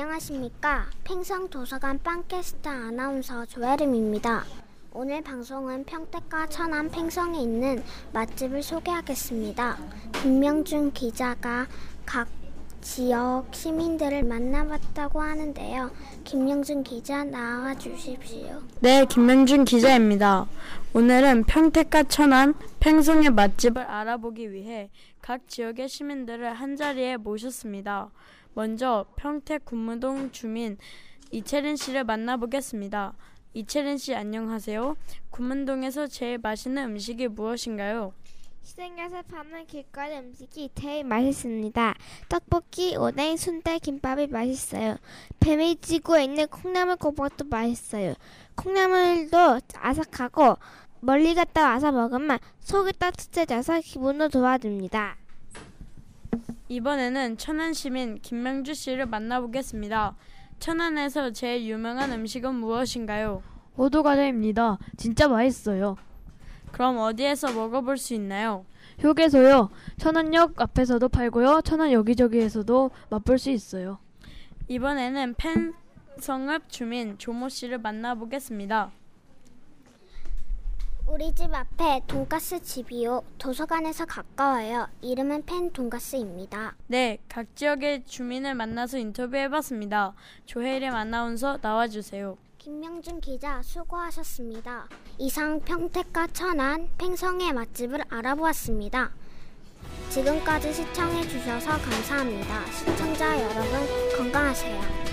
안녕하십니까. 팽성 도서관 빵캐스트 아나운서 조혜림입니다. 오늘 방송은 평택과 천안 팽성에 있는 맛집을 소개하겠습니다. 김명준 기자가 각 지역 시민들을 만나봤다고 하는데요. 김명준 기자 나와 주십시오. 네, 김명준 기자입니다. 오늘은 평택과 천안, 팽성의 맛집을 알아보기 위해 각 지역의 시민들을 한자리에 모셨습니다. 먼저 평택 군무동 주민 이채린 씨를 만나보겠습니다. 이채린 씨 안녕하세요. 군문동에서 제일 맛있는 음식이 무엇인가요? 시댁에서 파는 길거리 음식이 제일 맛있습니다. 떡볶이, 오뎅, 순대, 김밥이 맛있어요. 배미지구에 있는 콩나물 고봉도 맛있어요. 콩나물도 아삭하고 멀리 갔다 와서 먹으면 속이 따뜻해져서 기분도 좋아집니다. 이번에는 천안 시민 김명주 씨를 만나보겠습니다. 천안에서 제일 유명한 음식은 무엇인가요? 호두과자입니다. 진짜 맛있어요. 그럼 어디에서 먹어볼 수 있나요? 휴게소요. 천안역 앞에서도 팔고요. 천안 여기저기에서도 맛볼 수 있어요. 이번에는 팽성읍 주민 조모 씨를 만나보겠습니다. 우리 집 앞에 돈가스 집이요. 도서관에서 가까워요. 이름은 펜 돈가스입니다. 네, 각 지역의 주민을 만나서 인터뷰해봤습니다. 조혜림 아나운서 나와주세요. 김명준 기자 수고하셨습니다. 이상 평택과 천안, 팽성의 맛집을 알아보았습니다. 지금까지 시청해주셔서 감사합니다. 시청자 여러분 건강하세요.